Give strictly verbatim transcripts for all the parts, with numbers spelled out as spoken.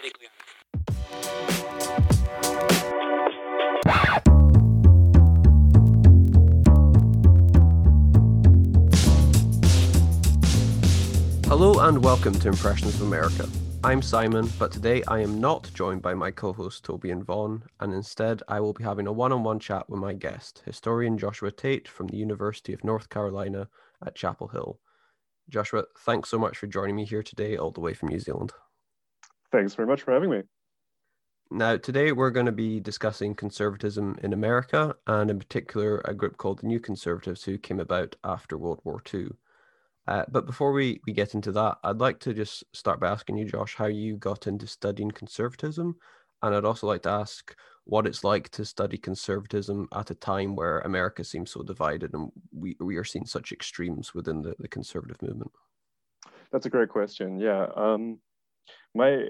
radically honest. Hello and welcome to Impressions of America. I'm Simon, but today I am not joined by my co-host Toby and Vaughan, and instead I will be having a one-on-one chat with my guest, historian Joshua Tate from the University of North Carolina at Chapel Hill. Joshua, thanks so much for joining me here today all the way from New Zealand. Thanks very much for having me. Now, today we're going to be discussing conservatism in America, and in particular a group called the New Conservatives who came about after World War Two. Uh, but before we, we get into that, I'd like to just start by asking you, Josh, how you got into studying conservatism. And I'd also like to ask what it's like to study conservatism at a time where America seems so divided and we, we are seeing such extremes within the, the conservative movement. That's a great question. Yeah. Um, my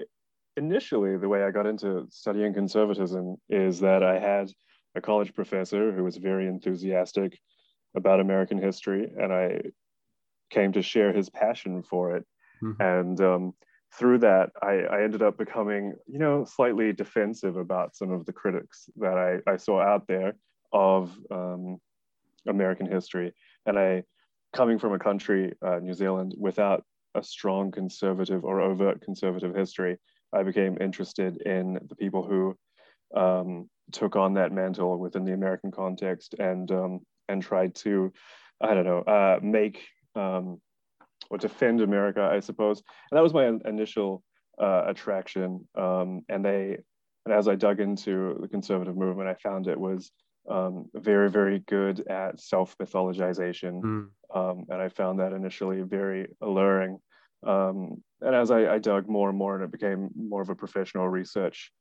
initially, the way I got into studying conservatism is that I had a college professor who was very enthusiastic about American history, and I came to share his passion for it. Mm-hmm. And um, through that, I, I ended up becoming, you know, slightly defensive about some of the critics that I, I saw out there of um, American history. And I, coming from a country, uh, New Zealand, without a strong conservative or overt conservative history, I became interested in the people who um, took on that mantle within the American context and um, and tried to, I don't know, uh, make Um, or defend America, I suppose. And that was my initial uh, attraction. Um, and they, and as I dug into the conservative movement, I found it was um, very, very good at self-mythologization. Mm. Um, and I found that initially very alluring. Um, and as I, I dug more and more, and it became more of a professional research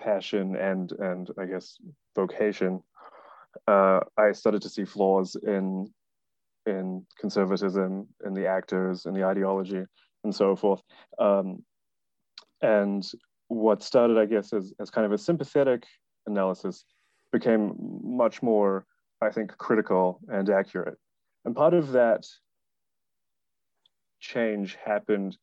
passion and, and I guess, vocation, uh, I started to see flaws in in conservatism, in the actors, in the ideology, and so forth. Um, and what started, I guess, as, as kind of a sympathetic analysis became much more, I think, critical and accurate. And part of that change happened,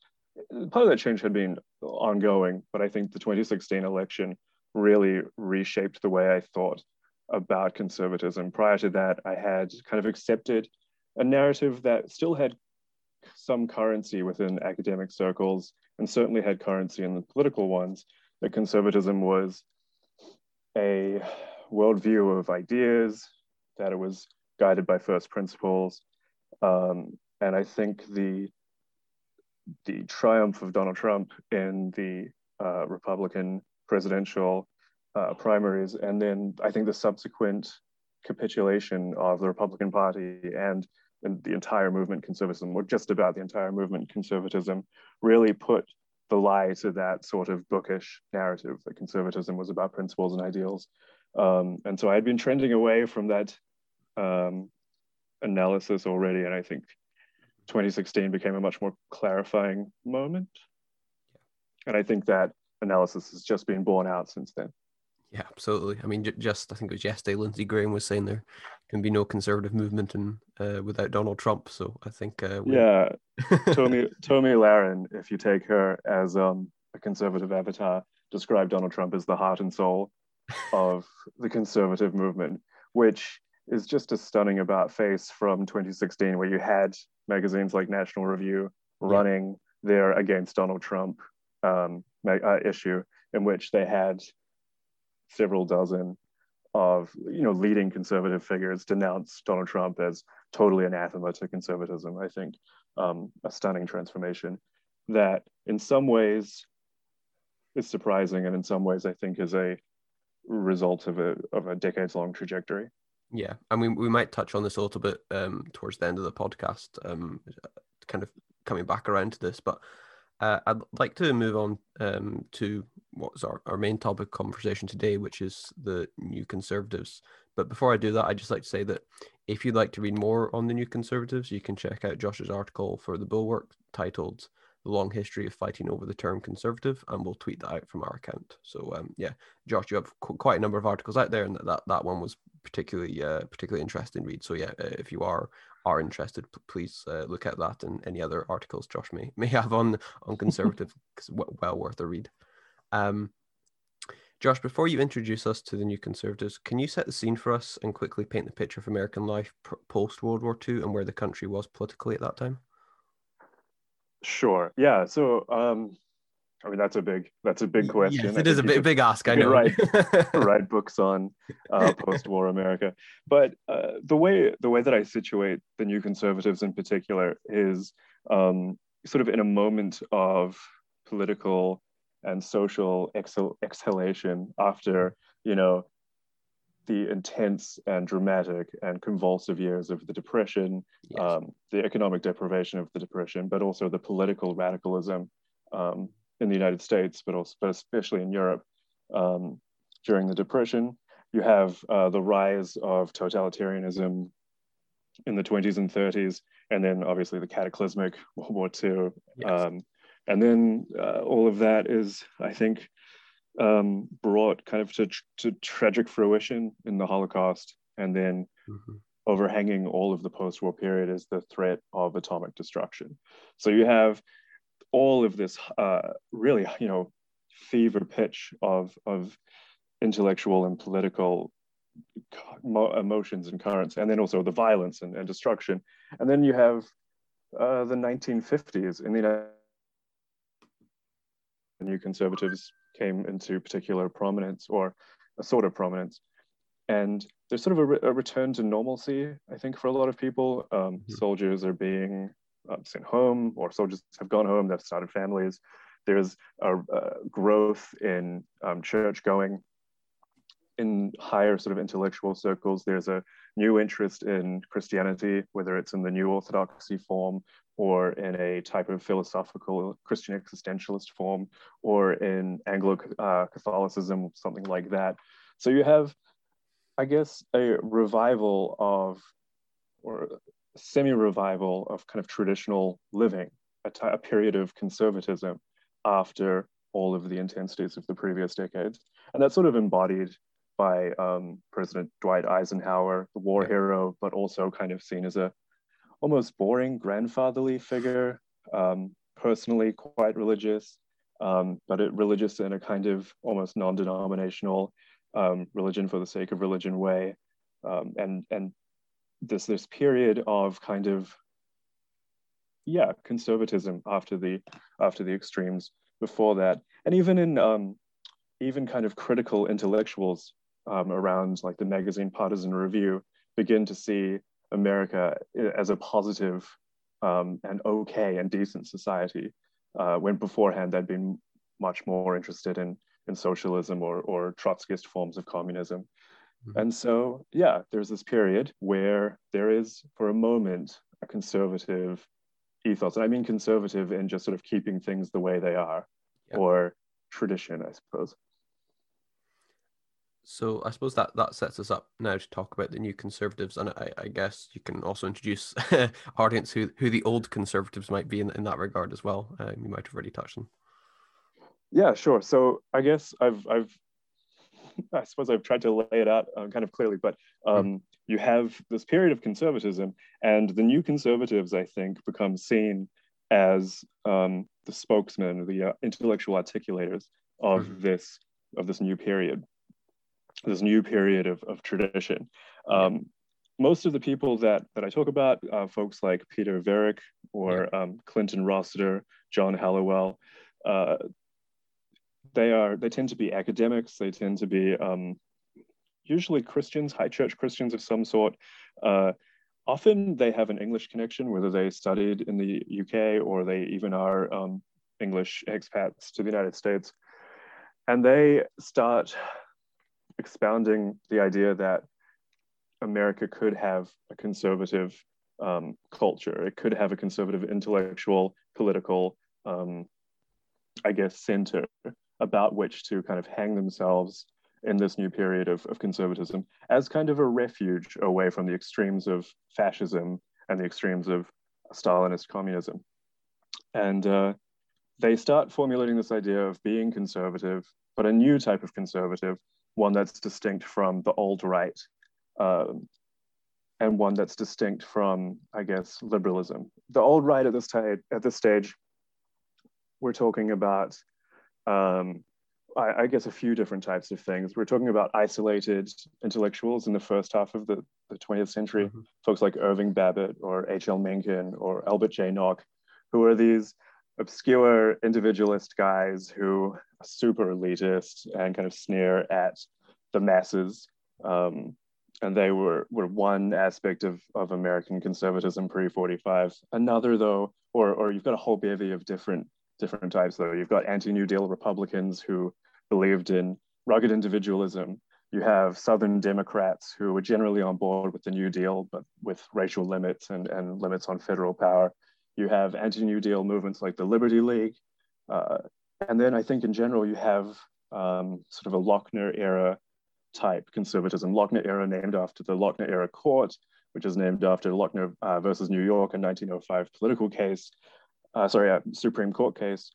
part of that change had been ongoing, but I think the twenty sixteen election really reshaped the way I thought about conservatism. Prior to that, I had kind of accepted a narrative that still had some currency within academic circles and certainly had currency in the political ones, that conservatism was a worldview of ideas, that it was guided by first principles. Um, and I think the, the triumph of Donald Trump in the uh, Republican presidential uh, primaries, and then I think the subsequent capitulation of the Republican Party and And the entire movement conservatism, or just about the entire movement conservatism, really put the lie to that sort of bookish narrative that conservatism was about principles and ideals. Um, and so I had been trending away from that um, analysis already, and I think twenty sixteen became a much more clarifying moment. And I think that analysis has just been borne out since then. Yeah, absolutely. I mean, just I think it was yesterday, Lindsey Graham was saying there can be no conservative movement in, uh, without Donald Trump. So I think uh, yeah, Tomi Tomi Lahren, if you take her as um, a conservative avatar, described Donald Trump as the heart and soul of the conservative movement, which is just a stunning about face from twenty sixteen, where you had magazines like National Review running yeah. their against Donald Trump um, uh, issue, in which they had several dozen of, you know, leading conservative figures denounce Donald Trump as totally anathema to conservatism. I think um, a stunning transformation that in some ways is surprising, and in some ways I think is a result of a, of a decades-long trajectory. Yeah, I mean, we might touch on this a little bit um, towards the end of the podcast, um, kind of coming back around to this, but Uh, I'd like to move on um, to what's our, our main topic of conversation today, which is the New Conservatives. But before I do that, I'd just like to say that if you'd like to read more on the New Conservatives, you can check out Josh's article for the Bulwark titled The Long History of Fighting Over the Term Conservative, and we'll tweet that out from our account. So um, yeah, Josh, you have qu- quite a number of articles out there, and that, that, that one was particularly uh, particularly interesting read. So yeah, if you are are interested, please uh, look at that and any other articles Josh may, may have on, on conservative, 'cause well worth a read. Um, Josh, before you introduce us to the New Conservatives, can you set the scene for us and quickly paint the picture of American life post-World War Two and where the country was politically at that time? Sure. Yeah. So, um, I mean, that's a big, that's a big question. Yes, it is a big, big ask. I know. Right. Write books on uh, post-war America. But uh, the way, the way that I situate the New Conservatives in particular is um, sort of in a moment of political and social exhal- exhalation after, you know, the intense and dramatic and convulsive years of the Depression, yes. um, the economic deprivation of the Depression, but also the political radicalism um, in the United States, but also but especially in Europe um, during the Depression. You have uh, the rise of totalitarianism in the twenties and thirties, and then obviously the cataclysmic World War Two. Yes. Um, and then uh, all of that is, I think, Um, brought kind of to, to tragic fruition in the Holocaust, and then mm-hmm. overhanging all of the post-war period is the threat of atomic destruction. So you have all of this uh, really, you know, fever pitch of, of intellectual and political emotions and currents, and then also the violence and, and destruction. And then you have uh, the nineteen fifties in the United States. The New Conservatives came into particular prominence, or a sort of prominence. And there's sort of a, re- a return to normalcy, I think, for a lot of people. Um, mm-hmm. Soldiers are being uh, sent home, or soldiers have gone home, they've started families. There's a, a growth in um, church going. In higher sort of intellectual circles, there's a new interest in Christianity, whether it's in the New Orthodoxy form, or in a type of philosophical Christian existentialist form, or in Anglo-Catholicism, uh, something like that. So you have, I guess, a revival of, or semi-revival of kind of traditional living, a, t- a period of conservatism after all of the intensities of the previous decades. And that's sort of embodied by um, President Dwight Eisenhower, the war yeah. hero, but also kind of seen as a almost boring grandfatherly figure, um, personally quite religious, um, but it, religious in a kind of almost non-denominational um, religion for the sake of religion way. Um, and and this, this period of kind of, yeah, conservatism after the, after the extremes before that. And even in um, even kind of critical intellectuals um, around like the magazine Partisan Review begin to see America as a positive um, and okay and decent society, uh, when beforehand they'd been much more interested in, in socialism or, or Trotskyist forms of communism. Mm-hmm. And so, yeah, there's this period where there is, for a moment, a conservative ethos. And I mean conservative in just sort of keeping things the way they are, yeah. or tradition, I suppose. So I suppose that, that sets us up now to talk about the New Conservatives, and I, I guess you can also introduce audience who, who the old Conservatives might be in, in that regard as well. Um, you might have already touched on. Yeah, sure. So I guess I've I've I suppose I've tried to lay it out uh, kind of clearly, but um, mm. you have this period of conservatism, and the New Conservatives, I think, become seen as um, the spokesman, the uh, intellectual articulators of mm. this of this new period. This new period of, of tradition. Um, most of the people that, that I talk about are folks like Peter Viereck or yeah. um, Clinton Rossiter, John Hallowell. Uh, they are they tend to be academics. They tend to be um, usually Christians, high church Christians of some sort. Uh, often they have an English connection, whether they studied in the U K or they even are um, English expats to the United States. And they start expounding the idea that America could have a conservative um, culture. It could have a conservative intellectual, political, um, I guess, center about which to kind of hang themselves in this new period of, of conservatism as kind of a refuge away from the extremes of fascism and the extremes of Stalinist communism. And uh, they start formulating this idea of being conservative, but a new type of conservative, one that's distinct from the old right, um, and one that's distinct from, I guess, liberalism. The old right at this, t- at this stage, we're talking about um, I, I guess, a few different types of things. We're talking about isolated intellectuals in the first half of the, the twentieth century, mm-hmm. folks like Irving Babbitt or H L Mencken or Albert J. Nock, who are these obscure individualist guys who are super elitist and kind of sneer at the masses. Um, and they were, were one aspect of, of American conservatism pre forty-five. Another though, or, or you've got a whole bevy of different different types though. You've got anti-New Deal Republicans who believed in rugged individualism. You have Southern Democrats who were generally on board with the New Deal, but with racial limits and, and limits on federal power. You have anti-New Deal movements like the Liberty League. Uh, and then I think in general, you have um, sort of a Lochner era type conservatism. Lochner era named after the Lochner era court, which is named after Lochner uh, versus New York, a nineteen oh five political case, uh, sorry, a Supreme Court case,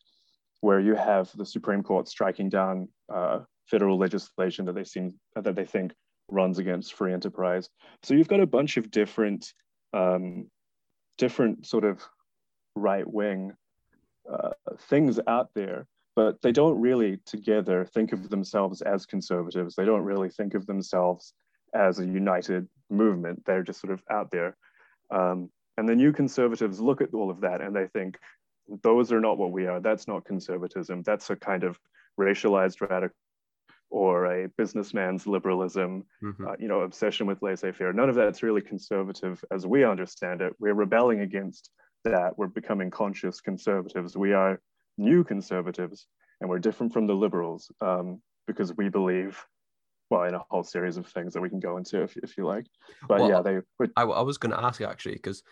where you have the Supreme Court striking down uh, federal legislation that they seem, that they think runs against free enterprise. So you've got a bunch of different, um, different sort of right-wing uh, things out there, but they don't really together think of themselves as conservatives. They don't really think of themselves as a united movement. They're just sort of out there. Um, and the new conservatives look at all of that and they think, those are not what we are. That's not conservatism. That's a kind of racialized radical or a businessman's liberalism, mm-hmm. uh, you know, obsession with laissez-faire. None of that's really conservative as we understand it. We're rebelling against that. We're becoming conscious conservatives. We are new conservatives, and we're different from the liberals um, because we believe, well, in a whole series of things that we can go into if, if you like. But well, yeah, they. Would... I, I was going to ask actually, because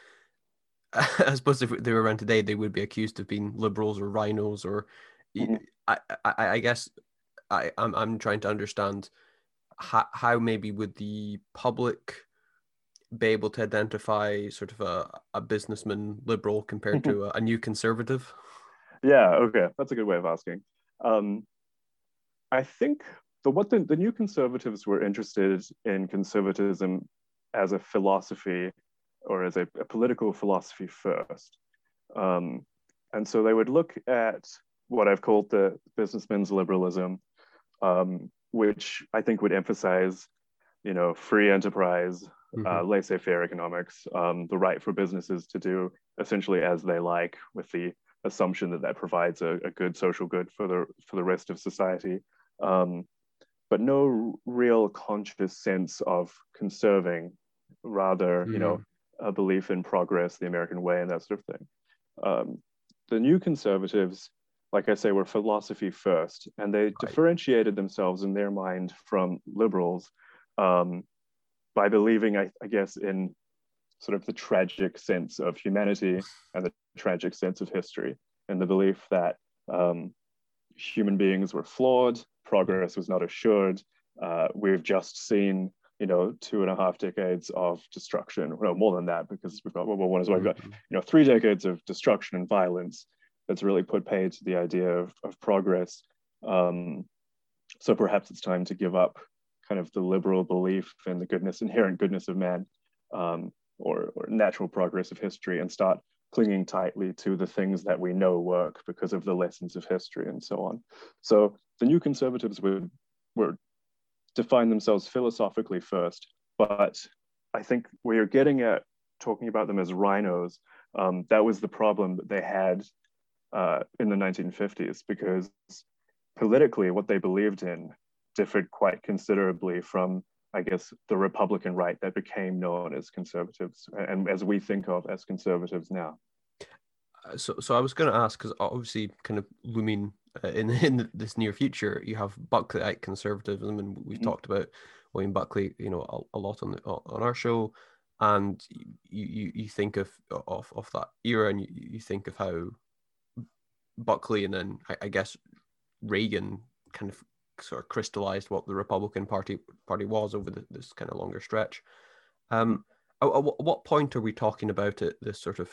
I suppose if they were around today, they would be accused of being liberals or rhinos, or mm-hmm. I, I, I guess I, I'm, I'm trying to understand how, how maybe would the public be able to identify sort of a, a businessman liberal compared to a, a new conservative? Yeah, okay, that's a good way of asking. Um, I think the what the, the new conservatives were interested in conservatism as a philosophy or as a, a political philosophy first. Um, and so they would look at what I've called the businessman's liberalism, um, which I think would emphasize, you know, free enterprise, mm-hmm. uh, laissez-faire economics, um, the right for businesses to do essentially as they like, with the assumption that that provides a, a good social good for the for the rest of society, um, but no real conscious sense of conserving, rather, yeah. you know, a belief in progress, the American way, and that sort of thing. Um, the new conservatives, like I say, were philosophy first, and they right. differentiated themselves in their mind from liberals um, by believing, I, I guess, in sort of the tragic sense of humanity and the tragic sense of history, and the belief that um, human beings were flawed, progress was not assured. Uh, we've just seen, you know, two and a half decades of destruction. Well, more than that, because we've got World War One as well. We've got, you know, three decades of destruction and violence that's really put paid to the idea of, of progress. Um, so perhaps it's time to give up kind of the liberal belief in the goodness, inherent goodness of man, um, or, or natural progress of history, and start clinging tightly to the things that we know work because of the lessons of history and so on. So the new conservatives would, would define themselves philosophically first, but I think we are getting at talking about them as rhinos. Um, that was the problem that they had uh, in the nineteen fifties, because politically what they believed in differed quite considerably from, I guess, the Republican right that became known as conservatives and as we think of as conservatives now. Uh, so, so I was going to ask, because obviously, kind of looming uh, in in this near future, you have Buckleyite conservatism, and we've mm-hmm. talked about William Buckley, you know, a, a lot on the, on our show, and you, you, you think of of of that era, and you, you think of how Buckley, and then I, I guess Reagan kind of sort of crystallized what the Republican Party party was over the, this kind of longer stretch. Um, at, at what point are we talking about it? This sort of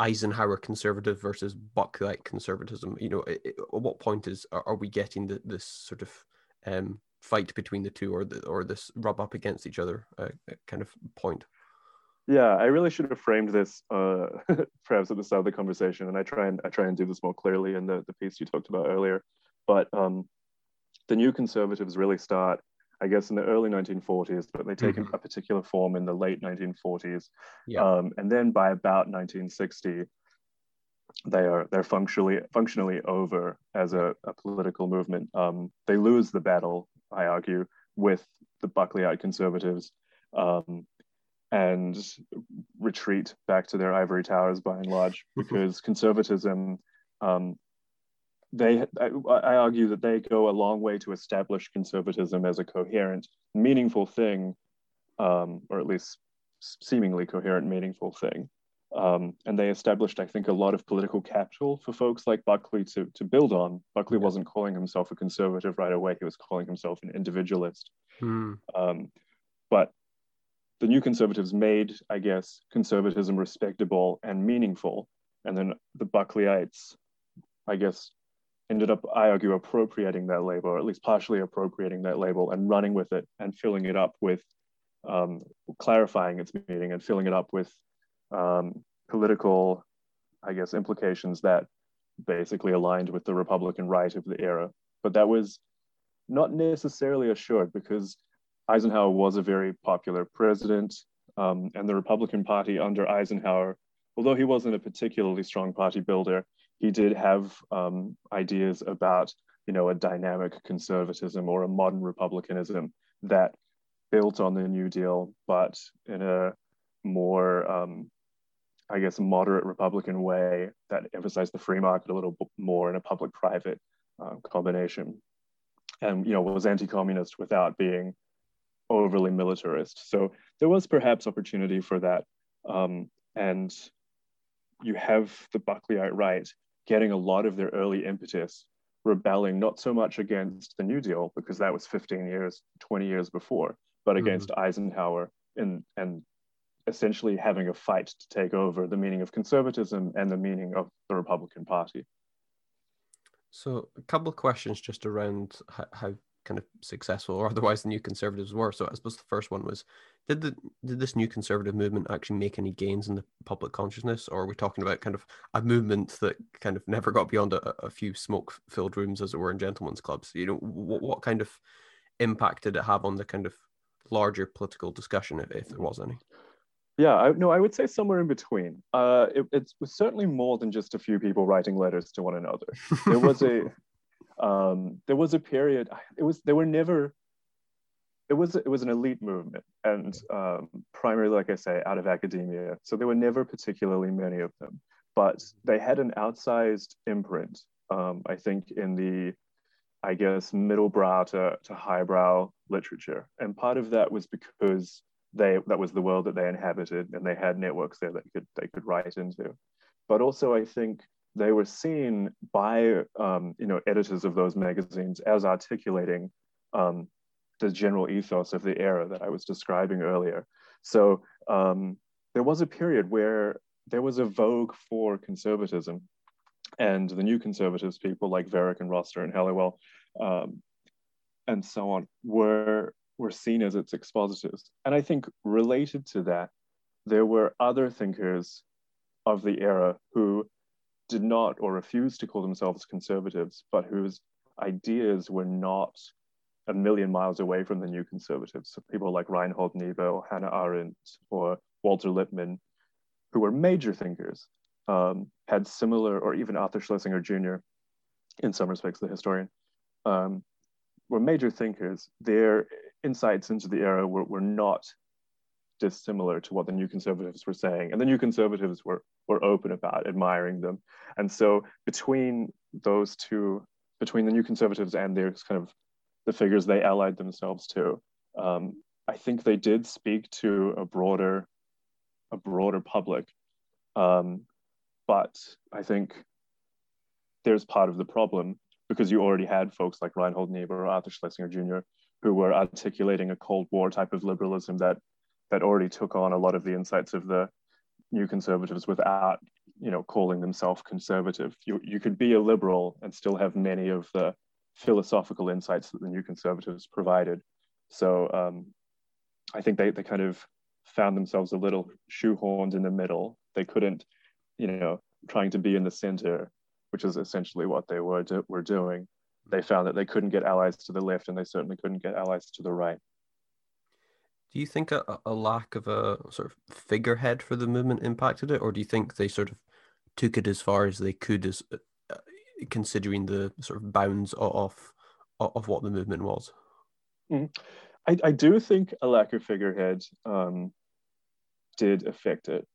Eisenhower conservative versus Buckleyite conservatism. You know, it, it, at what point is are, are we getting the, this sort of um, fight between the two, or the, or this rub up against each other uh, kind of point? Yeah, I really should have framed this uh, perhaps at the start of the conversation, and I try and I try and do this more clearly in the the piece you talked about earlier, but. Um, the New Conservatives really start, I guess, in the early nineteen forties, but they take mm-hmm. a particular form in the late nineteen forties. Yeah. Um, and then by about nineteen sixty, they are they're functionally functionally over as a, a political movement. Um, they lose the battle, I argue, with the Buckleyite conservatives, um, and retreat back to their ivory towers by and large, because conservatism, um, they I, I argue that they go a long way to establish conservatism as a coherent, meaningful thing, um, or at least seemingly coherent, meaningful thing. Um, and they established, I think, a lot of political capital for folks like Buckley to, to build on. Buckley yeah. wasn't calling himself a conservative right away. He was calling himself an individualist. Hmm. Um, but the New Conservatives made, I guess, conservatism respectable and meaningful. And then the Buckleyites, I guess, ended up, I argue, appropriating that label, or at least partially appropriating that label, and running with it and filling it up with, um, clarifying its meaning and filling it up with Um, political, I guess, implications that basically aligned with the Republican right of the era. But that was not necessarily assured, because Eisenhower was a very popular president, um, and the Republican Party under Eisenhower, although he wasn't a particularly strong party builder, he did have um, ideas about, you know, a dynamic conservatism or a modern republicanism that built on the New Deal, but in a more, um, I guess, moderate Republican way that emphasized the free market a little b- more in a public-private uh, combination, and, you know, was anti-communist without being overly militarist. So there was perhaps opportunity for that, um, and you have the Buckleyite right getting a lot of their early impetus, rebelling not so much against the New Deal, because that was fifteen years, twenty years before, but mm-hmm. against Eisenhower and and essentially having a fight to take over the meaning of conservatism and the meaning of the Republican Party. So a couple of questions just around how, how kind of successful or otherwise the New Conservatives were. So I suppose the first one was, did the did this New Conservative movement actually make any gains in the public consciousness? Or are we talking about kind of a movement that kind of never got beyond a, a few smoke-filled rooms, as it were, in gentlemen's clubs? You know, what, what kind of impact did it have on the kind of larger political discussion, if, if there was any? Yeah, I, no, I would say somewhere in between. Uh, it, it was certainly more than just a few people writing letters to one another. There was a, um, there was a period. It was there were never. It was it was an elite movement, and um, primarily, like I say, out of academia. So there were never particularly many of them, but they had an outsized imprint. Um, I think in the, I guess, middlebrow to to highbrow literature, and part of that was because They that was the world that they inhabited, and they had networks there that could they could write into. But also, I think they were seen by um, you know editors of those magazines as articulating um, the general ethos of the era that I was describing earlier. So um, there was a period where there was a vogue for conservatism, and the New Conservatives, people like Viereck and Rossiter and Hallowell, um, and so on, were. were seen as its expositors. And I think related to that, there were other thinkers of the era who did not or refused to call themselves conservatives, but whose ideas were not a million miles away from the New Conservatives. So people like Reinhold Niebuhr or Hannah Arendt or Walter Lippmann, who were major thinkers, um, had similar, or even Arthur Schlesinger Junior, in some respects, the historian, um, were major thinkers. Their insights into the era were, were not dissimilar to what the New Conservatives were saying. And the New Conservatives were, were open about admiring them. And so between those two, between the New Conservatives and their kind of the figures they allied themselves to, um, I think they did speak to a broader, a broader public. Um, but I think there's part of the problem, because you already had folks like Reinhold Niebuhr or Arthur Schlesinger Junior who were articulating a Cold War type of liberalism that that already took on a lot of the insights of the New Conservatives without, you know, calling themselves conservative. You you could be a liberal and still have many of the philosophical insights that the New Conservatives provided. So um, I think they they kind of found themselves a little shoehorned in the middle. They couldn't, you know, trying to be in the center, which is essentially what they were do- were doing. they found that they couldn't get allies to the left, and they certainly couldn't get allies to the right. Do you think a, a lack of a sort of figurehead for the movement impacted it, or do you think they sort of took it as far as they could, as uh, considering the sort of bounds of of what the movement was? Mm. I, I do think a lack of figurehead um, did affect it.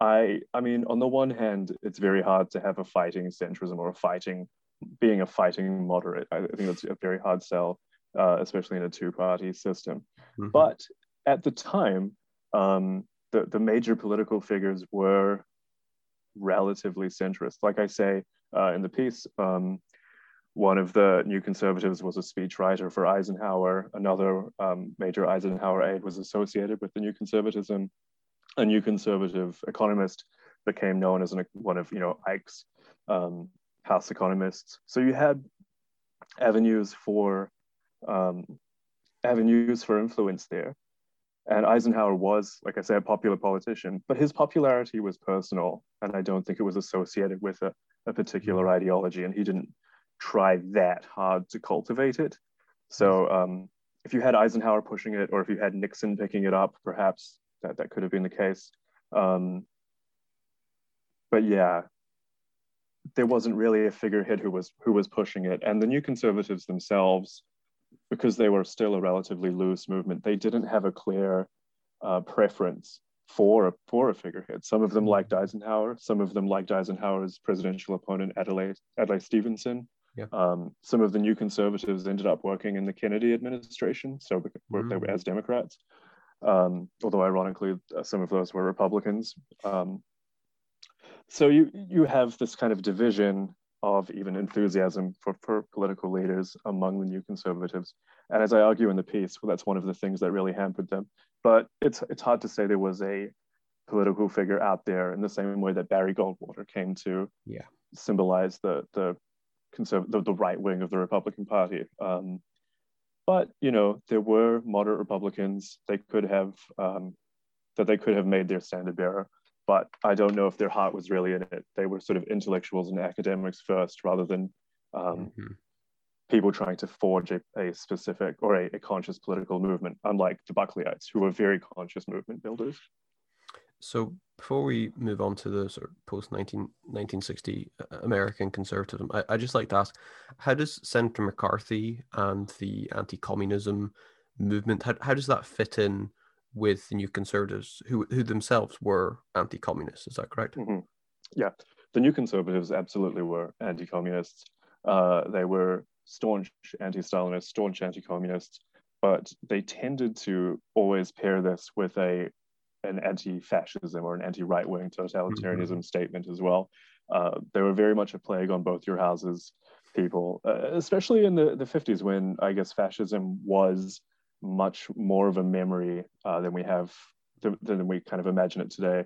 I I mean, on the one hand, it's very hard to have a fighting centrism or a fighting being a fighting moderate. I think that's a very hard sell, uh, especially in a two-party system. Mm-hmm. But at the time, um, the, the major political figures were relatively centrist. Like I say uh, in the piece, um, one of the New Conservatives was a speechwriter for Eisenhower. Another um, major Eisenhower aide was associated with the New Conservatism. A New Conservative economist became known as an, one of, you know, Ike's um, house economists. So you had avenues for um, avenues for influence there. And Eisenhower was, like I say, a popular politician, but his popularity was personal, and I don't think it was associated with a, a particular ideology, and he didn't try that hard to cultivate it. So um, if you had Eisenhower pushing it, or if you had Nixon picking it up, perhaps that, that could have been the case. Um, but yeah, there wasn't really a figurehead who was who was pushing it. And the New Conservatives themselves, because they were still a relatively loose movement, they didn't have a clear uh, preference for a, for a figurehead. Some of them liked Eisenhower. Some of them liked Eisenhower's presidential opponent, Adlai, Adlai Stevenson. Yeah. Um, some of the New Conservatives ended up working in the Kennedy administration, so mm-hmm. they were as Democrats. Um, although ironically, uh, some of those were Republicans. Um, so you you have this kind of division of even enthusiasm for, for political leaders among the New Conservatives. And as I argue in the piece, well, that's one of the things that really hampered them. But it's it's hard to say there was a political figure out there in the same way that Barry Goldwater came to yeah. symbolize the the, conserv- the the right wing of the Republican Party. Um, But, you know, there were moderate Republicans they could have um, that they could have made their standard bearer, but I don't know if their heart was really in it. They were sort of intellectuals and academics first, rather than um, mm-hmm. people trying to forge a, a specific or a, a conscious political movement, unlike the Buckleyites, who were very conscious movement builders. So before we move on to the sort of post nineteen sixty American conservatism, I, I'd just like to ask, how does Senator McCarthy and the anti-communism movement, how, how does that fit in with the New Conservatives, who who themselves were anti-communists? Is that correct? Mm-hmm. Yeah, the New Conservatives absolutely were anti-communists. Uh, they were staunch anti-Stalinists, staunch anti-communists, but they tended to always pair this with a an anti-fascism or an anti-right-wing totalitarianism mm-hmm. statement as well. Uh, they were very much a plague on both your houses people, uh, especially in the, the fifties, when I guess fascism was much more of a memory uh, than we have, th- than we kind of imagine it today.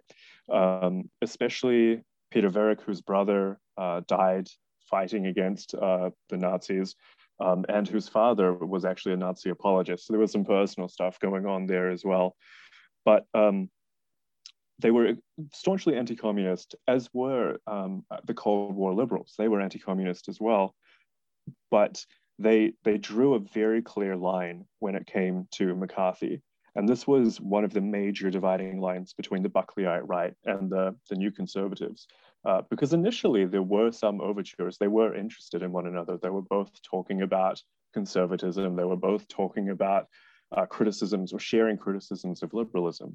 Um, especially Peter Viereck, whose brother uh, died fighting against uh, the Nazis, um, and whose father was actually a Nazi apologist. So there was some personal stuff going on there as well. But um, they were staunchly anti-communist, as were um, the Cold War liberals. They were anti-communist as well, but they they drew a very clear line when it came to McCarthy. And this was one of the major dividing lines between the Buckleyite right and the, the New Conservatives, uh, because initially there were some overtures. They were interested in one another. They were both talking about conservatism. They were both talking about Uh, criticisms or sharing criticisms of liberalism,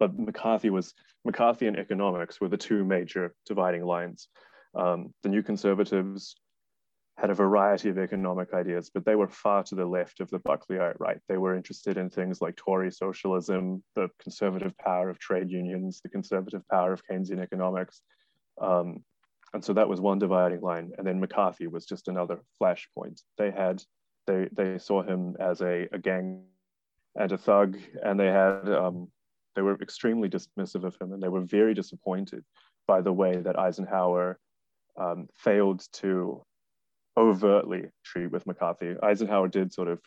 but McCarthy was McCarthy and economics were the two major dividing lines. Um, the New Conservatives had a variety of economic ideas, but they were far to the left of the Buckleyite right. They were interested in things like Tory socialism, the conservative power of trade unions, the conservative power of Keynesian economics, um, and so that was one dividing line. And then McCarthy was just another flashpoint. They had. They they saw him as a, a gang and a thug, and they had um, they were extremely dismissive of him, and they were very disappointed by the way that Eisenhower um, failed to overtly treat with McCarthy. Eisenhower did sort of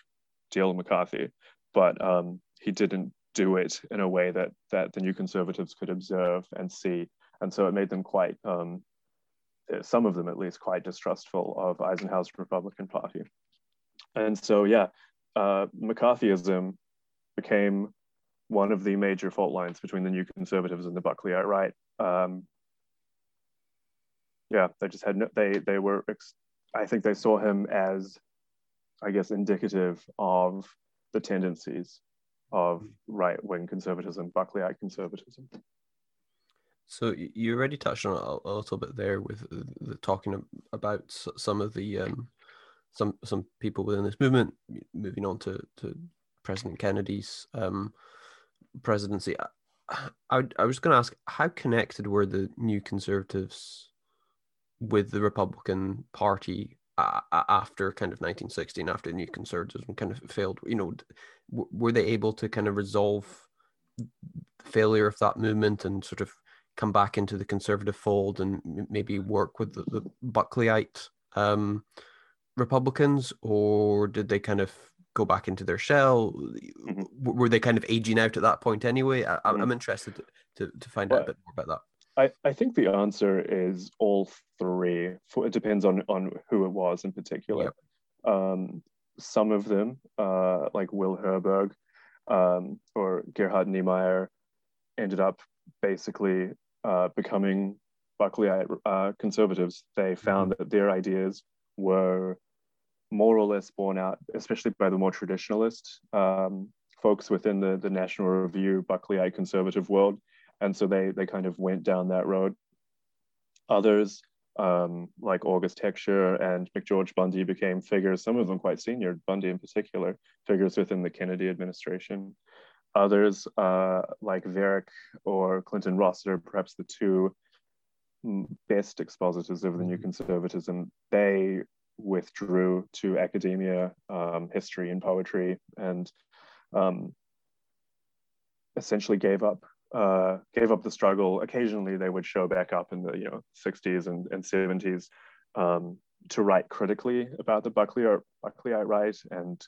deal with McCarthy, but um, he didn't do it in a way that that the New Conservatives could observe and see, and so it made them quite um, some of them at least, quite distrustful of Eisenhower's Republican Party. And so, yeah, uh, McCarthyism became one of the major fault lines between the New Conservatives and the Buckleyite right. Um, yeah, they just had no, they, they were, ex- I think they saw him as, I guess, indicative of the tendencies of right-wing conservatism, Buckleyite conservatism. So you already touched on it a little bit there with the talking about some of the um, some some people within this movement. Moving on to, to President Kennedy's um, presidency, I, I, I was going to ask, how connected were the New Conservatives with the Republican Party uh, after kind of nineteen sixteen, after the New Conservatism kind of failed? You know, were they able to kind of resolve the failure of that movement and sort of come back into the conservative fold and maybe work with the, the Buckleyite um, Republicans, or did they kind of go back into their shell? Mm-hmm. Were they kind of aging out at that point anyway? I, I'm mm-hmm. interested to, to find well, out a bit more about that. I, I think the answer is all three. It depends on, on who it was in particular. Yep. Um, some of them, uh, like Will Herberg um, or Gerhard Niemeyer, ended up basically uh, becoming Buckleyite uh, conservatives. They found that their ideas were more or less borne out, especially by the more traditionalist um, folks within the, the National Review Buckleyite conservative world. And so they they kind of went down that road. Others, um, like August Heckscher and McGeorge Bundy, became figures, some of them quite senior, Bundy in particular, figures within the Kennedy administration. Others uh, like Viereck or Clinton Rossiter, perhaps the two best expositors of the New Conservatism, they withdrew to academia, um, history and poetry, and um, essentially gave up uh, gave up the struggle. Occasionally they would show back up in the you know sixties and, and seventies um, to write critically about the Buckley or Buckleyite right and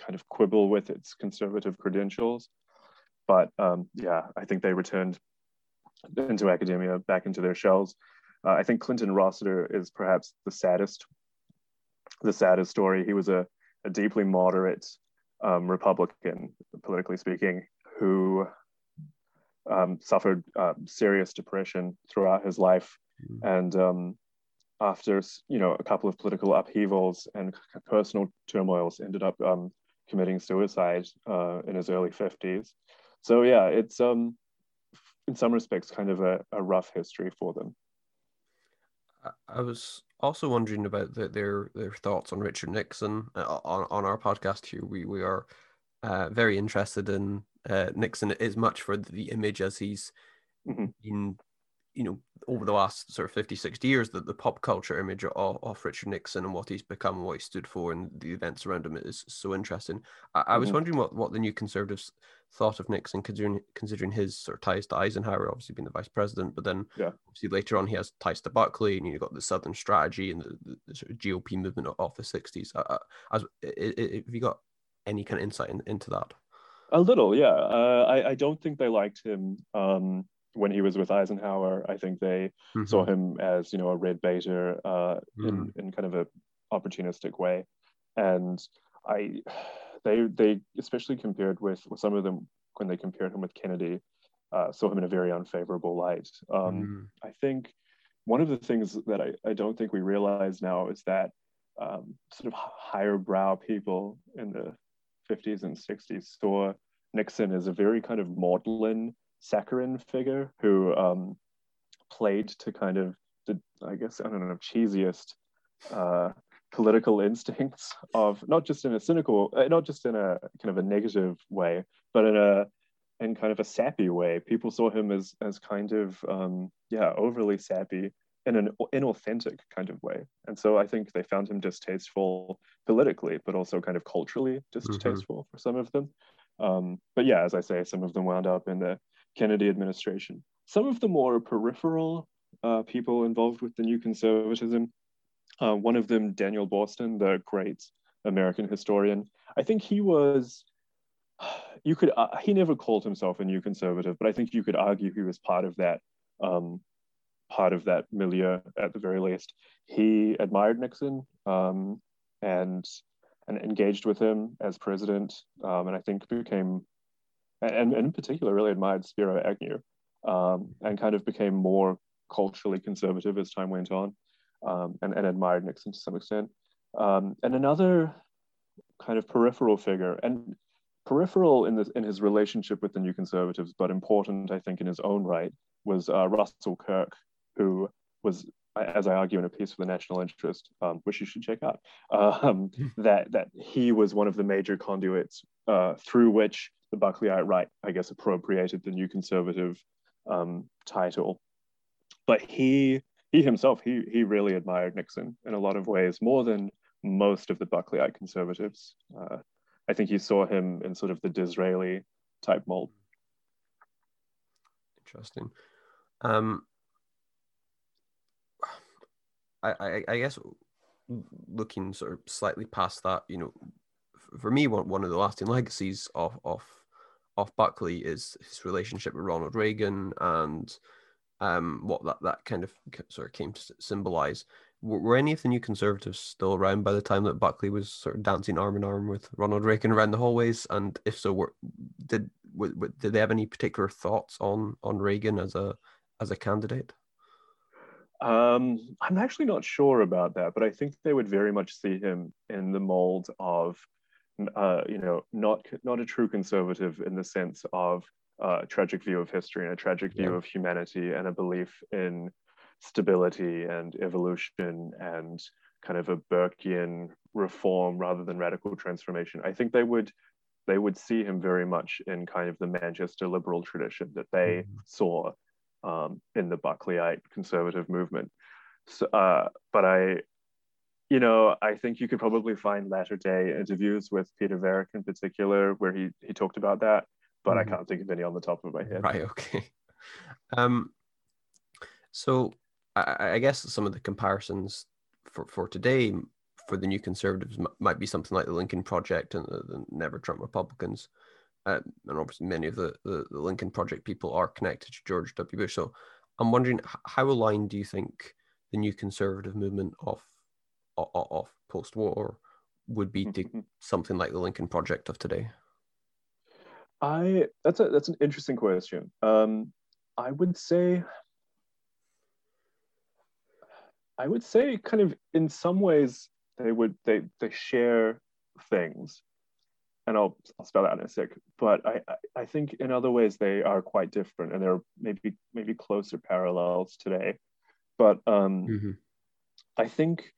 kind of quibble with its conservative credentials. But um, yeah, I think they returned into academia, back into their shells. Uh, I think Clinton Rossiter is perhaps the saddest, the saddest story. He was a, a deeply moderate um, Republican, politically speaking, who um, suffered uh, serious depression throughout his life. Mm-hmm. And um, after you know a couple of political upheavals and personal turmoils, ended up um, committing suicide uh, in his early fifties. So yeah, it's um, in some respects kind of a, a rough history for them. I was also wondering about the, their their thoughts on Richard Nixon. Uh, on on our podcast here, we we are uh, very interested in uh, Nixon as much for the image as he's mm-hmm. been, you know, over the last sort of fifty, sixty years, that the pop culture image of, of Richard Nixon and what he's become and what he stood for and the events around him is so interesting. I, I was mm-hmm. wondering what, what the New Conservatives thought of Nixon, considering, considering his sort of ties to Eisenhower, obviously being the vice president, but then yeah. obviously later on he has ties to Buckley, and you've got the Southern strategy and the, the sort of G O P movement of the sixties. I, I, I was, have you got any kind of insight in, into that? A little, yeah. Uh, I, I don't think they liked him um, when he was with Eisenhower. I think they mm-hmm. saw him as, you know, a red baiter uh, mm. in, in kind of a opportunistic way. And I, they, they especially compared with, with some of them, when they compared him with Kennedy, uh, saw him in a very unfavorable light. Um, mm. I think one of the things that I, I don't think we realize now is that um, sort of higher brow people in the fifties and sixties saw Nixon as a very kind of maudlin, saccharine figure who um, played to kind of the, I guess, I don't know, cheesiest uh, political instincts of, not just in a cynical, not just in a kind of a negative way, but in a, in kind of a sappy way. People saw him as, as kind of, um, yeah, overly sappy in an inauthentic kind of way. And so I think they found him distasteful politically, but also kind of culturally distasteful mm-hmm. for some of them. Um, but yeah, as I say, some of them wound up in the Kennedy administration. Some of the more peripheral uh, people involved with the New Conservatism, uh, one of them, Daniel Boorstin, the great American historian, I think he was, you could, uh, he never called himself a New Conservative, but I think you could argue he was part of that um, part of that milieu at the very least. He admired Nixon um, and and engaged with him as president, um, and I think became, and, and in particular really admired Spiro Agnew, um, and kind of became more culturally conservative as time went on, um, and, and admired Nixon to some extent. Um, and another kind of peripheral figure, and peripheral in this in his relationship with the New Conservatives, but important, I think, in his own right, was uh, Russell Kirk, who was, as I argue in a piece for the National Interest, um, which you should check out, um, that that he was one of the major conduits uh, through which the Buckleyite right, I guess, appropriated the New Conservative um, title. But he he himself, he he really admired Nixon in a lot of ways, more than most of the Buckleyite conservatives. Uh, I think he saw him in sort of the Disraeli type mold. Interesting. Um, I, I, I guess looking sort of slightly past that, you know, for me, one, one of the lasting legacies of, of, of Buckley is his relationship with Ronald Reagan and um, what that, that kind of sort of came to symbolize. Were any of the New Conservatives still around by the time that Buckley was sort of dancing arm in arm with Ronald Reagan around the hallways? And if so, were, did were, did they have any particular thoughts on on Reagan as a as a candidate? Um, I'm actually not sure about that, but I think they would very much see him in the mold of, uh, you know, not not a true conservative in the sense of uh, a tragic view of history and a tragic view yeah. of humanity and a belief in stability and evolution and kind of a Burkean reform rather than radical transformation. I think they would they would see him very much in kind of the Manchester liberal tradition that they mm-hmm. saw um, in the Buckleyite conservative movement. So, uh, but I, you know, I think you could probably find latter day interviews with Peter Viereck in particular where he he talked about that, but mm-hmm. I can't think of any on the top of my head. Right. Okay. Um. So. I guess some of the comparisons for, for today for the New Conservatives might be something like the Lincoln Project and the, the Never Trump Republicans. Uh, and obviously many of the, the, the Lincoln Project people are connected to George W. Bush. So I'm wondering, how aligned do you think the New Conservative movement of, of, of post-war would be to something like the Lincoln Project of today? I that's a, that's an interesting question. Um, I would say... I would say kind of in some ways they would they they share things, and I'll I'll spell that out in a sec, but I, I think in other ways they are quite different, and there are maybe maybe closer parallels today. But um, mm-hmm. I think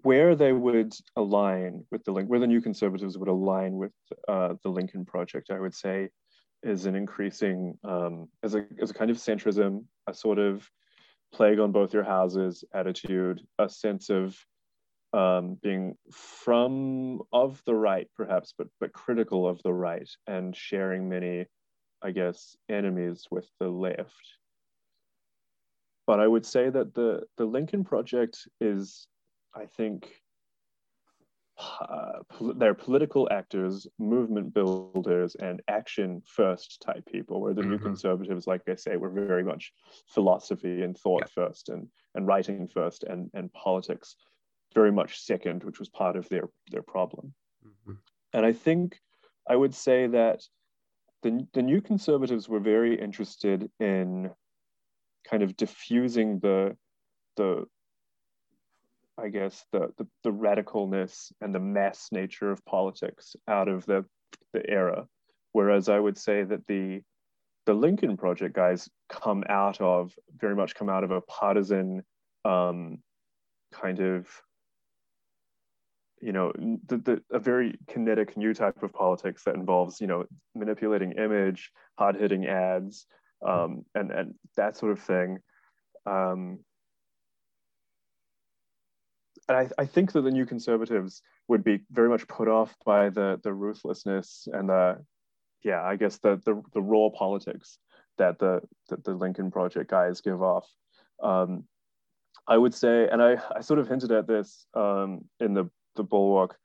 where they would align with the link where the New Conservatives would align with uh, the Lincoln Project, I would say, is an increasing um, as a as a kind of centrism, a sort of plague on both your houses attitude, a sense of um, being from of the right perhaps, but but critical of the right and sharing many, I guess, enemies with the left. But I would say that the, the Lincoln Project is, I think, uh, pol- they're political actors, movement builders, and action first type people, where the mm-hmm. New Conservatives, like I say, were very much philosophy and thought yeah. first and and writing first and and politics very much second, which was part of their their problem. Mm-hmm. And I think I would say that the, the New Conservatives were very interested in kind of diffusing the the I guess, the, the the radicalness and the mass nature of politics out of the, the era. Whereas I would say that the the Lincoln Project guys come out of, very much come out of a partisan um, kind of, you know, the, the, a very kinetic new type of politics that involves, you know, manipulating image, hard-hitting ads, um, and, and that sort of thing. Um, And I, I think that the New Conservatives would be very much put off by the the ruthlessness and the, yeah, I guess the the, the raw politics that the, the the Lincoln Project guys give off. Um, I would say, and I, I sort of hinted at this um, in the, the Bulwark,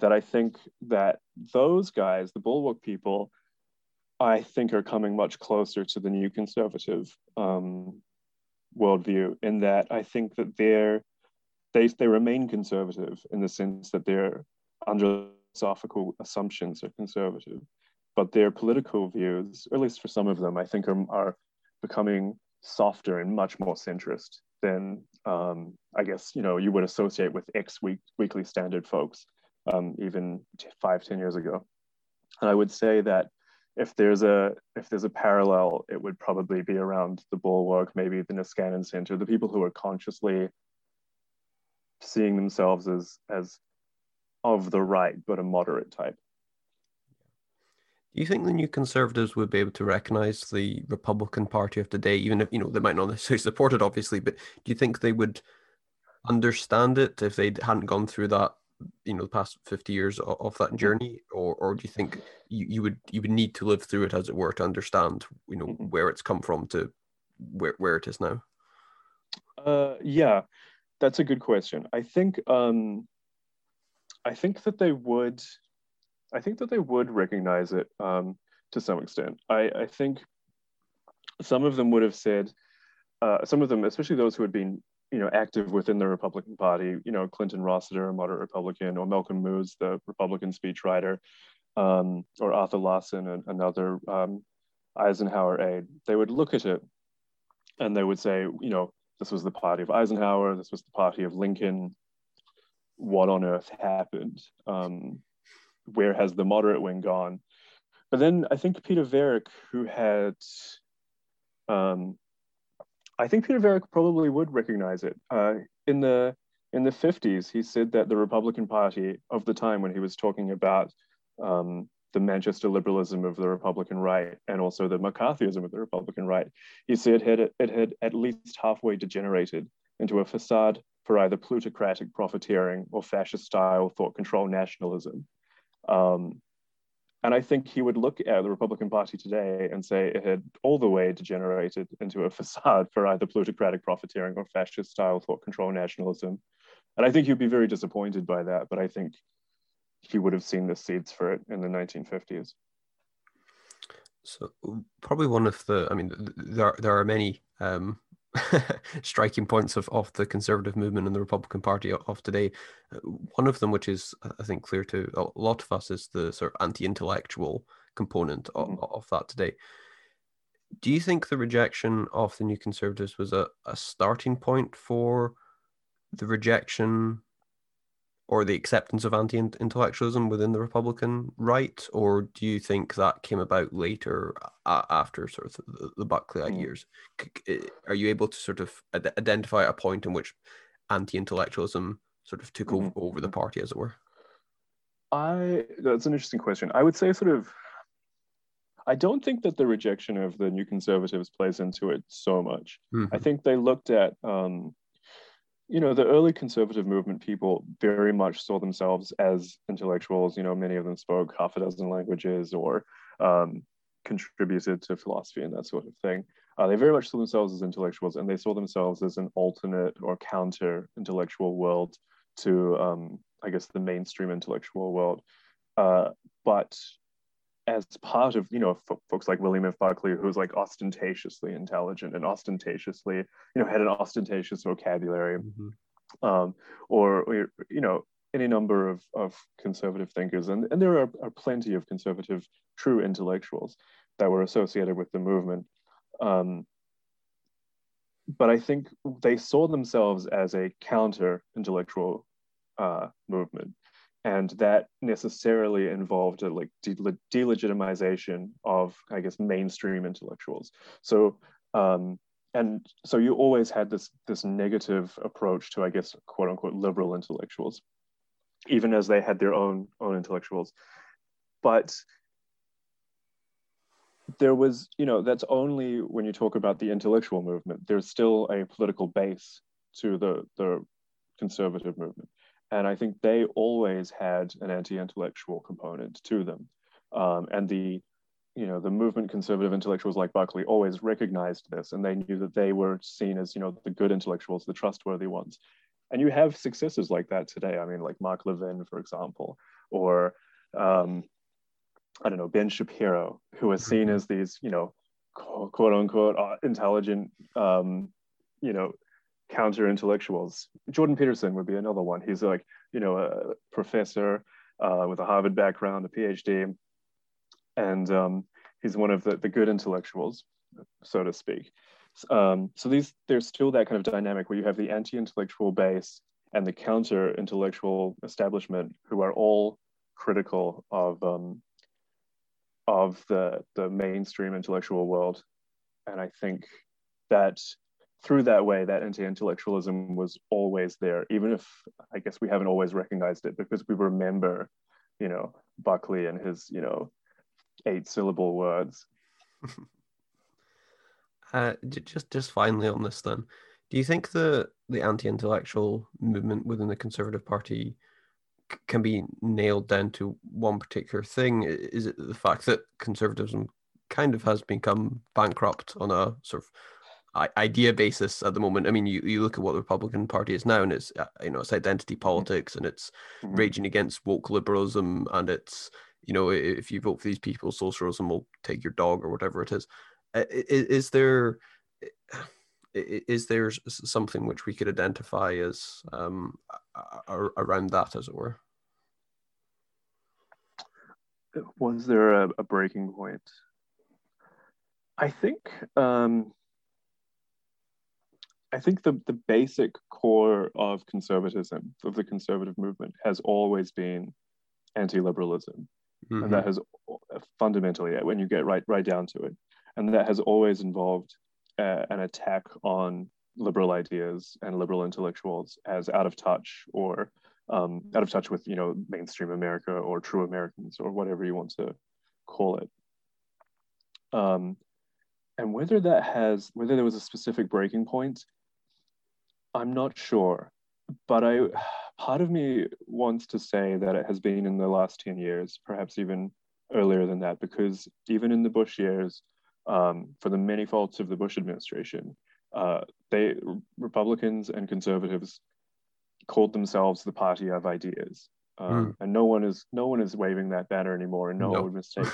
that I think that those guys, the Bulwark people, I think are coming much closer to the New Conservative um, worldview in that I think that they're, they, they remain conservative in the sense that their under philosophical assumptions are conservative, but their political views, or at least for some of them, I think are, are becoming softer and much more centrist than um, I guess, you know, you would associate with ex-week, Weekly Standard folks, um, even t- five, ten years ago. And I would say that if there's a if there's a parallel, it would probably be around the Bulwark, maybe the Niskanen Center, the people who are consciously seeing themselves as as of the right, but a moderate type. Do you think the New Conservatives would be able to recognize the Republican Party of today, even if, you know, they might not necessarily support it, obviously, but do you think they would understand it if they hadn't gone through that, you know, the past fifty years of, of that journey, or or do you think you, you would you would need to live through it, as it were, to understand, you know, where it's come from to where where it is now? Uh, yeah, that's a good question. I think um, I think that they would. I think that they would recognize it um, to some extent. I, I think some of them would have said, uh, some of them, especially those who had been, you know, active within the Republican Party, you know, Clinton Rossiter, a moderate Republican, or Malcolm Moose, the Republican speechwriter, um, or Arthur Lawson, another um, Eisenhower aide, they would look at it and they would say, you know, this was the party of Eisenhower, this was the party of Lincoln, what on earth happened? Um, where has the moderate wing gone? But then I think Peter Viereck, who had, um, I think Peter Viereck probably would recognize it. Uh, in the in the fifties, he said that the Republican Party of the time, when he was talking about um, the Manchester liberalism of the Republican right and also the McCarthyism of the Republican right, he said it had, it had at least halfway degenerated into a facade for either plutocratic profiteering or fascist-style thought-control nationalism. Um, and I think he would look at the Republican Party today and say it had all the way degenerated into a facade for either plutocratic profiteering or fascist-style thought-control nationalism. And I think he'd be very disappointed by that, but I think he would have seen the seeds for it in the nineteen fifties. So probably one of the, I mean, there, there are many um, striking points of, of the conservative movement and the Republican Party of today. One of them, which is, I think, clear to a lot of us, is the sort of anti-intellectual component mm-hmm. of, of that today. Do you think the rejection of the New Conservatives was a, a starting point for the rejection or the acceptance of anti-intellectualism within the Republican right? Or do you think that came about later, a- after sort of the, the Buckley years? Are you able to sort of ad- identify a point in which anti-intellectualism sort of took mm-hmm. over the party, as it were? I, that's an interesting question. I would say sort of, I don't think that the rejection of the New Conservatives plays into it so much. Mm-hmm. I think they looked at, um, you know, the early conservative movement people very much saw themselves as intellectuals. You know, many of them spoke half a dozen languages or um, contributed to philosophy and that sort of thing. Uh, they very much saw themselves as intellectuals, and they saw themselves as an alternate or counter intellectual world to, um, I guess, the mainstream intellectual world. Uh, but as part of, you know, f- folks like William F. Buckley, who was like ostentatiously intelligent and ostentatiously, you know, had an ostentatious vocabulary, mm-hmm. um, or, or, you know, any number of, of conservative thinkers. And, and there are, are plenty of conservative true intellectuals that were associated with the movement. Um, but I think they saw themselves as a counter-intellectual uh, movement. And that necessarily involved a like de- delegitimization of, I guess, mainstream intellectuals. So, um, and so you always had this this negative approach to, I guess, quote unquote, liberal intellectuals, even as they had their own own intellectuals. But there was, you know, that's only when you talk about the intellectual movement. There's still a political base to the the conservative movement. And I think they always had an anti-intellectual component to them. Um, and the, you know, the movement conservative intellectuals like Buckley always recognized this, and they knew that they were seen as, you know, the good intellectuals, the trustworthy ones. And you have successes like that today. I mean, like Mark Levin, for example, or, um, I don't know, Ben Shapiro, who are seen as these, you know, quote unquote, uh, intelligent, um, you know, counter-intellectuals. Jordan Peterson would be another one. He's like, you know, a professor uh, with a Harvard background, a PhD, and um, he's one of the, the good intellectuals, so to speak. Um, so these, there's still that kind of dynamic where you have the anti-intellectual base and the counter-intellectual establishment, who are all critical of um, of the the mainstream intellectual world. And I think that through that way, that anti-intellectualism was always there, even if I guess we haven't always recognized it, because we remember, you know, Buckley and his, you know, eight-syllable words. Uh, just just finally on this then, do you think the, the anti-intellectual movement within the Conservative Party c- can be nailed down to one particular thing? Is it the fact that conservatism kind of has become bankrupt on a sort of I- idea basis at the moment? I mean, you, you look at what the Republican Party is now, and it's, you know, it's identity politics, and it's mm-hmm. raging against woke liberalism, and it's, you know, if you vote for these people, socialism will take your dog or whatever it is. Is, is there is there something which we could identify as um, around that, as it were? Was there a, a breaking point? I think um, I think the the basic core of conservatism, of the conservative movement, has always been anti-liberalism, mm-hmm. and that has fundamentally, when you get right right down to it. And that has always involved uh, an attack on liberal ideas and liberal intellectuals as out of touch, or um, out of touch with, you know, mainstream America or true Americans, or whatever you want to call it. Um, and whether that has, whether there was a specific breaking point, I'm not sure. But I, part of me wants to say that it has been in the last ten years, perhaps even earlier than that, because even in the Bush years, Um, for the many faults of the Bush administration, uh, they Republicans and conservatives called themselves the party of ideas, um, mm. and no one is no one is waving that banner anymore, and no, no. one would mistake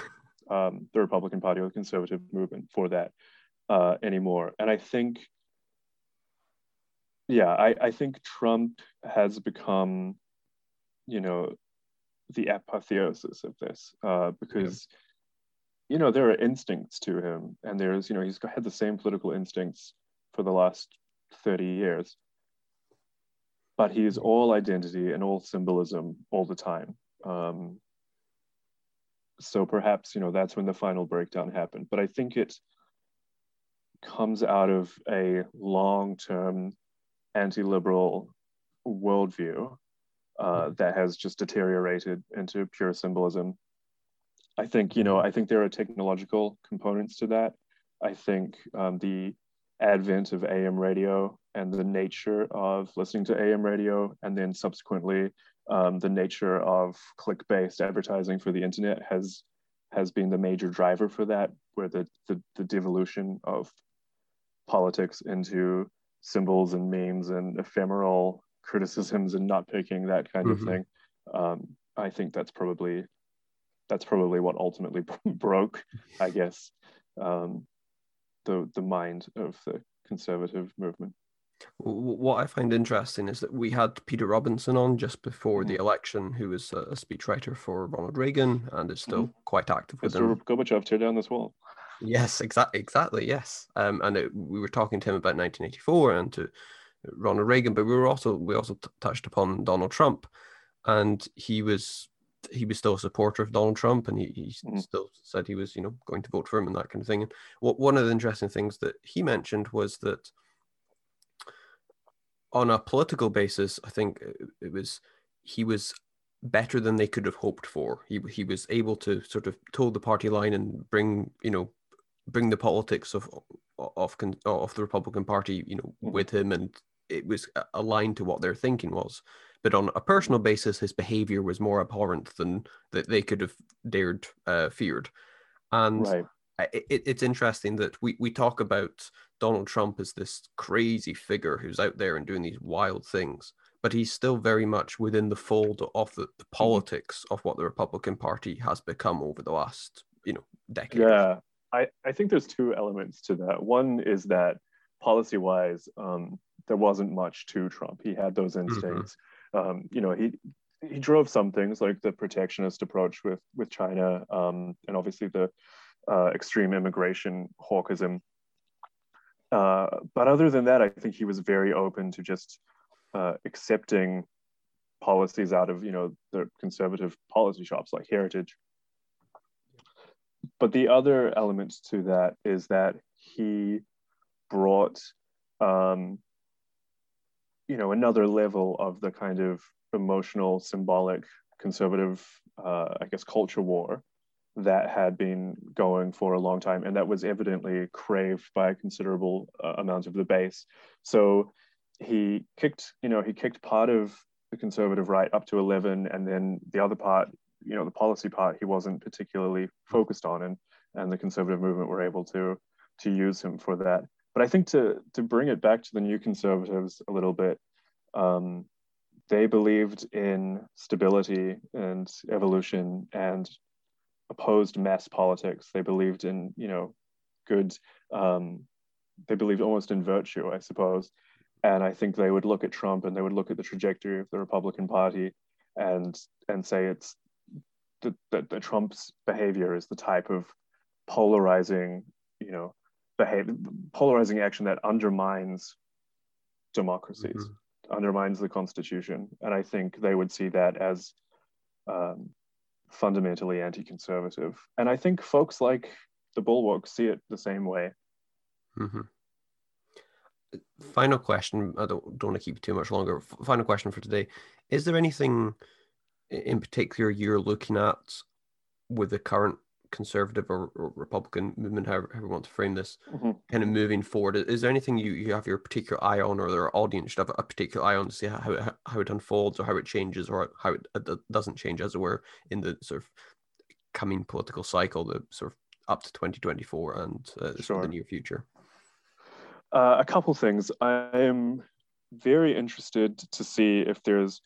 um, the Republican Party or the conservative movement for that uh, anymore. And I think, yeah, I, I think Trump has become, you know, the apotheosis of this uh, because. Yeah. You know, there are instincts to him, and there's, you know, he's had the same political instincts for the last thirty years, but he is all identity and all symbolism all the time. Um, so perhaps, you know, that's when the final breakdown happened. But I think it comes out of a long-term anti-liberal worldview uh, that has just deteriorated into pure symbolism. I think, you know, I think there are technological components to that. I think um, the advent of A M radio and the nature of listening to A M radio, and then subsequently um, the nature of click-based advertising for the internet has has been the major driver for that, where the, the, the devolution of politics into symbols and memes and ephemeral criticisms and nutpicking, that kind mm-hmm. of thing. Um, I think that's probably... That's probably what ultimately broke, I guess, um, the the mind of the conservative movement. What I find interesting is that we had Peter Robinson on just before mm-hmm. the election, who was a speechwriter for Ronald Reagan and is still mm-hmm. quite active with him. Gorbachev, tear down this wall. Yes, exactly, exactly, yes. Um, and it, we were talking to him about nineteen eighty-four and to Ronald Reagan, but we were also we also t- touched upon Donald Trump, and he was. he was still a supporter of Donald Trump, and he, he mm-hmm. still said he was, you know, going to vote for him and that kind of thing. And what, one of the interesting things that he mentioned was that on a political basis, I think it was, he was better than they could have hoped for. He he was able to sort of toe the party line and bring, you know, bring the politics of, of, of the Republican Party, you know, mm-hmm. with him. And it was aligned to what their thinking was. But on a personal basis, his behavior was more abhorrent than that they could have dared uh, feared. And right. it, it's interesting that we, we talk about Donald Trump as this crazy figure who's out there and doing these wild things, but he's still very much within the fold of the, the politics of what the Republican Party has become over the last, you know, decade. Yeah, I, I think there's two elements to that. One is that policy-wise, um, there wasn't much to Trump. He had those instincts. Mm-hmm. Um, you know, he he drove some things like the protectionist approach with with China, um, and obviously the uh, extreme immigration hawkism. Uh, but other than that, I think he was very open to just uh, accepting policies out of, you know, the conservative policy shops like Heritage. But the other element to that is that he brought, um, you know, another level of the kind of emotional, symbolic, conservative, uh, I guess, culture war that had been going for a long time, and that was evidently craved by a considerable uh, amount of the base. So he kicked, you know, he kicked part of the conservative right up to eleven, and then the other part, you know, the policy part, he wasn't particularly focused on, and and the conservative movement were able to to use him for that. But I think to to bring it back to the New Conservatives a little bit, um, they believed in stability and evolution and opposed mass politics. They believed in, you know, good, um, they believed almost in virtue, I suppose. And I think they would look at Trump and they would look at the trajectory of the Republican Party and and say it's that the, the Trump's behavior is the type of polarizing, you know, behavior, polarizing action that undermines democracies, mm-hmm. undermines the Constitution. And I think they would see that as um, fundamentally anti-conservative. And I think folks like the Bulwark see it the same way. Mm-hmm. Final question. I don't, don't want to keep you too much longer. Final question for today. Is there anything in particular you're looking at with the current conservative or, or Republican movement, however, however you want to frame this, mm-hmm. kind of moving forward? Is there anything you, you have your particular eye on, or their audience should have a particular eye on to see how it, how it unfolds or how it changes or how it doesn't change, as it were, in the sort of coming political cycle, the sort of up to twenty twenty-four and uh, sure. the near future? Uh, a couple things. I am very interested to see if there's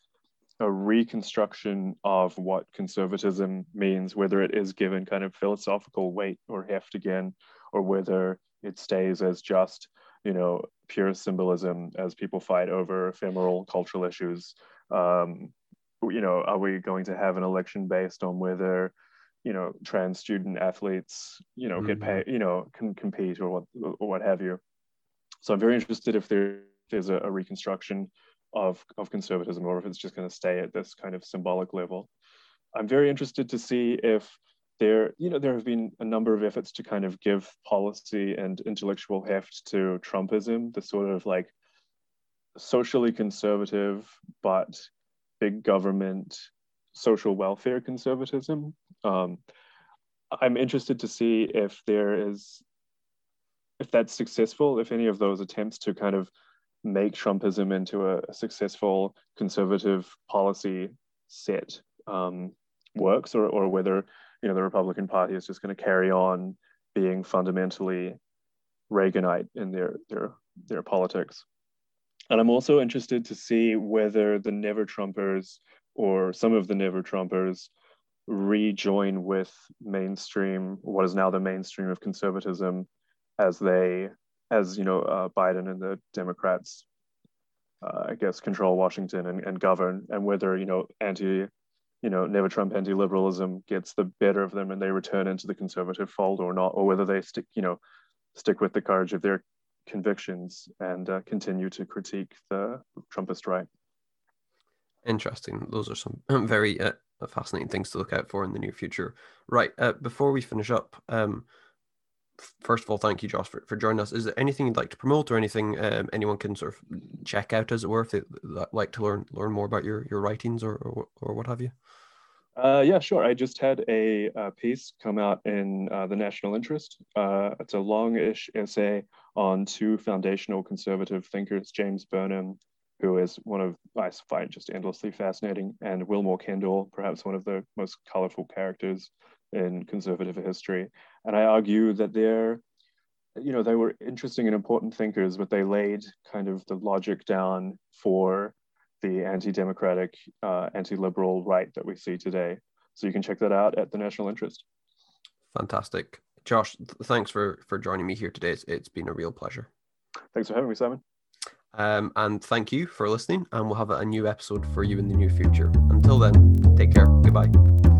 a reconstruction of what conservatism means, whether it is given kind of philosophical weight or heft again, or whether it stays as just, you know, pure symbolism as people fight over ephemeral cultural issues. Um, you know, are we going to have an election based on whether, you know, trans student athletes, you know, mm-hmm. get paid, you know, can compete or what, or what have you. So I'm very interested if there, there's a, a reconstruction of, of conservatism, or if it's just going to stay at this kind of symbolic level. I'm very interested to see if there, you know, there have been a number of efforts to kind of give policy and intellectual heft to Trumpism, the sort of like socially conservative, but big government, social welfare conservatism. Um, I'm interested to see if there is, if that's successful, if any of those attempts to kind of make Trumpism into a, a successful conservative policy set um, works, or, or whether, you know, the Republican Party is just going to carry on being fundamentally Reaganite in their their their politics. And I'm also interested to see whether the Never Trumpers or some of the Never Trumpers rejoin with mainstream, what is now the mainstream of conservatism, as they, as, you know, uh, Biden and the Democrats, uh, I guess, control Washington and, and govern, and whether, you know, anti, you know, Never Trump anti-liberalism gets the better of them and they return into the conservative fold or not, or whether they stick, you know, stick with the courage of their convictions and uh, continue to critique the Trumpist right. Interesting. Those are some very uh, fascinating things to look out for in the near future. Right. Uh, before we finish up, um, first of all, thank you, Josh, for, for joining us. Is there anything you'd like to promote, or anything um, anyone can sort of check out, as it were, if they'd like to learn learn more about your, your writings or, or or what have you? Uh, yeah, sure. I just had a, a piece come out in uh, the National Interest. Uh, it's a longish essay on two foundational conservative thinkers, James Burnham, who is one of, I find just endlessly fascinating, and Wilmore Kendall, perhaps one of the most colorful characters in conservative history. And I argue that they're, you know, they were interesting and important thinkers, but they laid kind of the logic down for the anti-democratic, uh, anti-liberal right that we see today. So you can check that out at the National Interest. Fantastic. Josh, th- thanks for, for joining me here today. It's, it's been a real pleasure. Thanks for having me, Simon. Um, and thank you for listening, and we'll have a new episode for you in the near future. Until then, take care. Goodbye.